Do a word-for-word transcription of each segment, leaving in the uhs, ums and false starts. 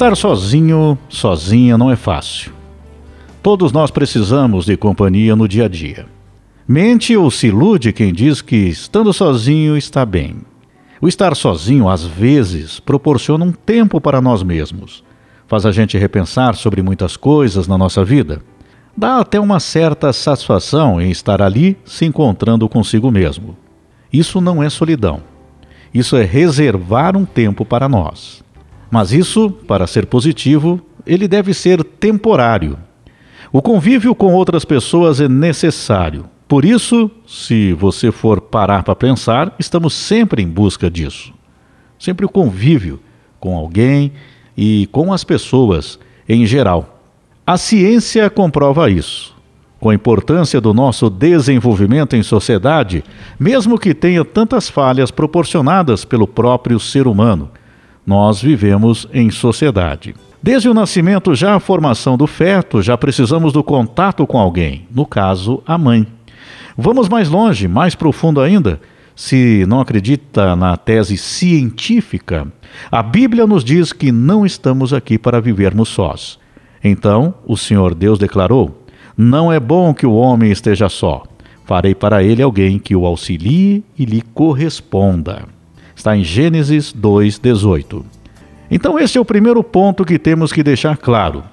Estar sozinho, sozinha não é fácil. Todos nós precisamos de companhia no dia a dia. Mente ou se ilude quem diz que estando sozinho está bem. O estar sozinho, às vezes, proporciona um tempo para nós mesmos. Faz a gente repensar sobre muitas coisas na nossa vida. Dá até uma certa satisfação em estar ali se encontrando consigo mesmo. Isso não é solidão. Isso é reservar um tempo para nós. Mas isso, para ser positivo, ele deve ser temporário. O convívio com outras pessoas é necessário. Por isso, se você for parar para pensar, estamos sempre em busca disso. Sempre o convívio com alguém e com as pessoas em geral. A ciência comprova isso. Com a importância do nosso desenvolvimento em sociedade, mesmo que tenha tantas falhas proporcionadas pelo próprio ser humano, nós vivemos em sociedade. Desde o nascimento já a formação do feto, já precisamos do contato com alguém, no caso, a mãe. Vamos mais longe, mais profundo ainda. Se não acredita na tese científica, a Bíblia nos diz que não estamos aqui para vivermos sós. Então, o Senhor Deus declarou: não é bom que o homem esteja só. Farei para ele alguém que o auxilie e lhe corresponda. Está em Gênesis dois, dezoito. Então este é o primeiro ponto que temos que deixar claro.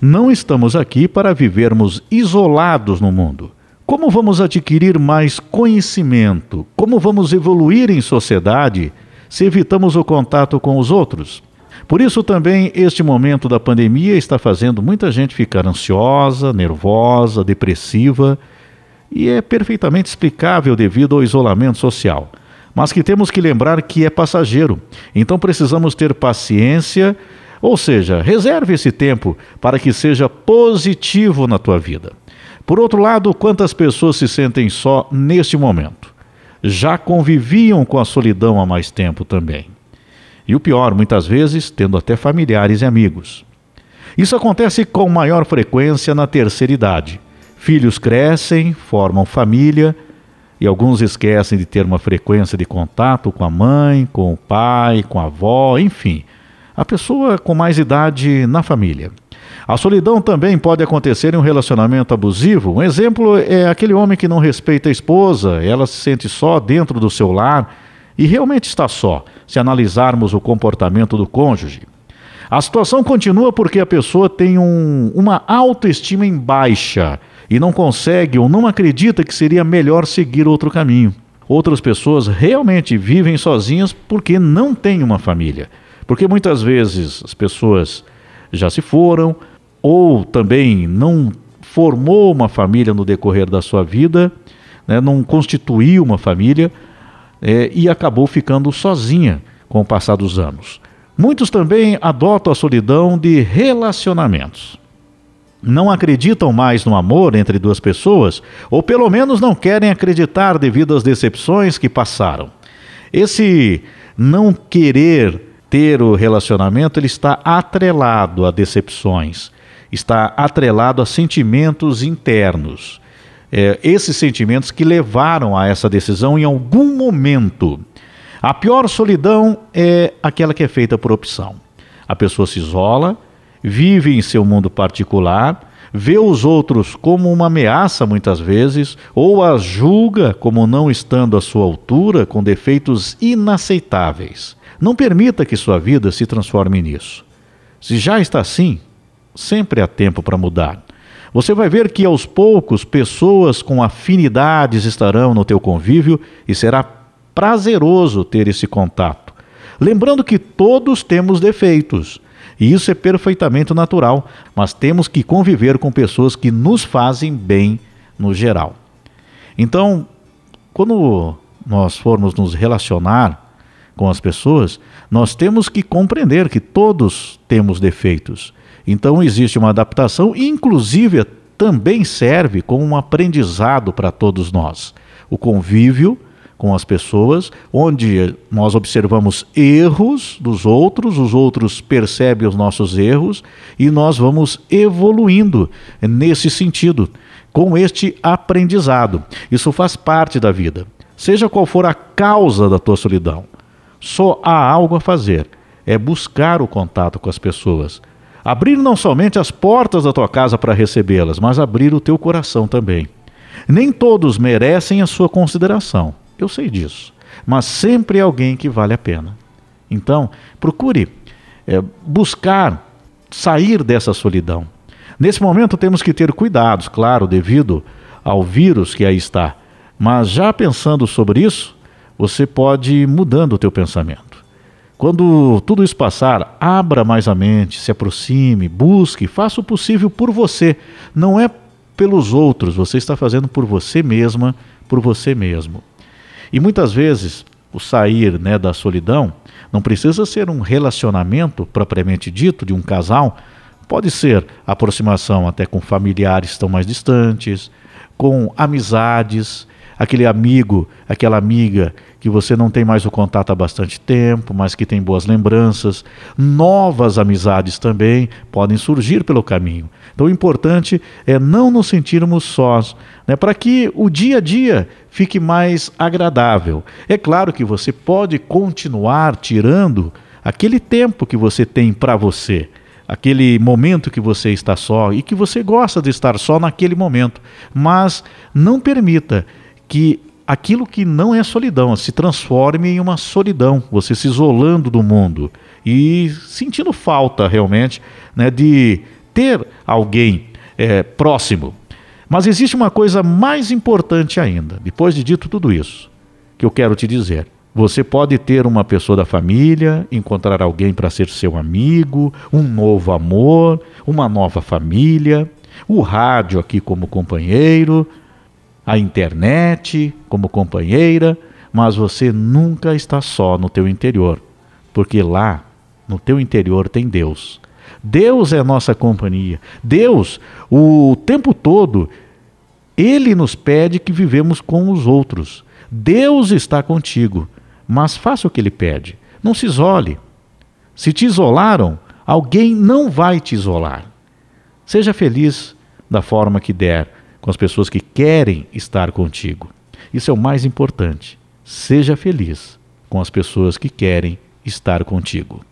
Não estamos aqui para vivermos isolados no mundo. Como vamos adquirir mais conhecimento? Como vamos evoluir em sociedade se evitamos o contato com os outros? Por isso também este momento da pandemia está fazendo muita gente ficar ansiosa, nervosa, depressiva, e é perfeitamente explicável devido ao isolamento social. Mas que temos que lembrar que é passageiro, então precisamos ter paciência, ou seja, reserve esse tempo para que seja positivo na tua vida. Por outro lado, quantas pessoas se sentem só neste momento? Já conviviam com a solidão há mais tempo também. E o pior, muitas vezes, tendo até familiares e amigos. Isso acontece com maior frequência na terceira idade. Filhos crescem, formam família, e alguns esquecem de ter uma frequência de contato com a mãe, com o pai, com a avó, enfim, a pessoa com mais idade na família. A solidão também pode acontecer em um relacionamento abusivo. Um exemplo é aquele homem que não respeita a esposa, ela se sente só dentro do seu lar, e realmente está só, se analisarmos o comportamento do cônjuge. A situação continua porque a pessoa tem um, uma autoestima em baixa e não consegue ou não acredita que seria melhor seguir outro caminho. Outras pessoas realmente vivem sozinhas porque não têm uma família. Porque muitas vezes as pessoas já se foram ou também não formou uma família no decorrer da sua vida, né, não constituiu uma família, É, e acabou ficando sozinha com o passar dos anos. Muitos também adotam a solidão de relacionamentos. Não acreditam mais no amor entre duas pessoas, ou pelo menos não querem acreditar devido às decepções que passaram. Esse não querer ter o relacionamento, ele está atrelado a decepções, está atrelado a sentimentos internos. É, esses sentimentos que levaram a essa decisão em algum momento. A pior solidão é aquela que é feita por opção. A pessoa se isola, vive em seu mundo particular, vê os outros como uma ameaça muitas vezes, ou as julga como não estando à sua altura, com defeitos inaceitáveis. Não permita que sua vida se transforme nisso. Se já está assim, sempre há tempo para mudar. Você vai ver que aos poucos pessoas com afinidades estarão no teu convívio e será prazeroso ter esse contato. Lembrando que todos temos defeitos e isso é perfeitamente natural, mas temos que conviver com pessoas que nos fazem bem no geral. Então, quando nós formos nos relacionar com as pessoas, nós temos que compreender que todos temos defeitos. Então existe uma adaptação, inclusive também serve como um aprendizado para todos nós. O convívio com as pessoas, onde nós observamos erros dos outros, os outros percebem os nossos erros e nós vamos evoluindo nesse sentido, com este aprendizado. Isso faz parte da vida. Seja qual for a causa da tua solidão, só há algo a fazer. é buscar o contato com as pessoas. Abrir não somente as portas da tua casa para recebê-las, mas abrir o teu coração também. Nem todos merecem a sua consideração, eu sei disso, mas sempre é alguém que vale a pena. Então, procure é, buscar sair dessa solidão. Nesse momento temos que ter cuidados, claro, devido ao vírus que aí está, mas já pensando sobre isso, você pode ir mudando o teu pensamento. Quando tudo isso passar, abra mais a mente, se aproxime, busque, faça o possível por você. Não é pelos outros, você está fazendo por você mesma, por você mesmo. E muitas vezes, o sair, né, da solidão não precisa ser um relacionamento propriamente dito de um casal, pode ser aproximação até com familiares que estão mais distantes, com amizades, aquele amigo, aquela amiga que você não tem mais o contato há bastante tempo, mas que tem boas lembranças. Novas amizades também podem surgir pelo caminho. Então o importante é não nos sentirmos sós, né, para que o dia a dia fique mais agradável. É claro que você pode continuar tirando aquele tempo que você tem para você, aquele momento que você está só e que você gosta de estar só naquele momento, mas não permita que aquilo que não é solidão se transforme em uma solidão, você se isolando do mundo e sentindo falta realmente, né, de ter alguém é, próximo. Mas existe uma coisa mais importante ainda, depois de dito tudo isso, que eu quero te dizer. Você pode ter uma pessoa da família, encontrar alguém para ser seu amigo, um novo amor, uma nova família, o rádio aqui como companheiro, a internet como companheira, mas você nunca está só no teu interior, porque lá no teu interior tem Deus. Deus é nossa companhia. Deus, o tempo todo, Ele nos pede que vivemos com os outros. Deus está contigo. Mas faça o que ele pede. Não se isole. Se te isolaram, alguém não vai te isolar. Seja feliz da forma que der, com as pessoas que querem estar contigo. Isso é o mais importante. Seja feliz com as pessoas que querem estar contigo.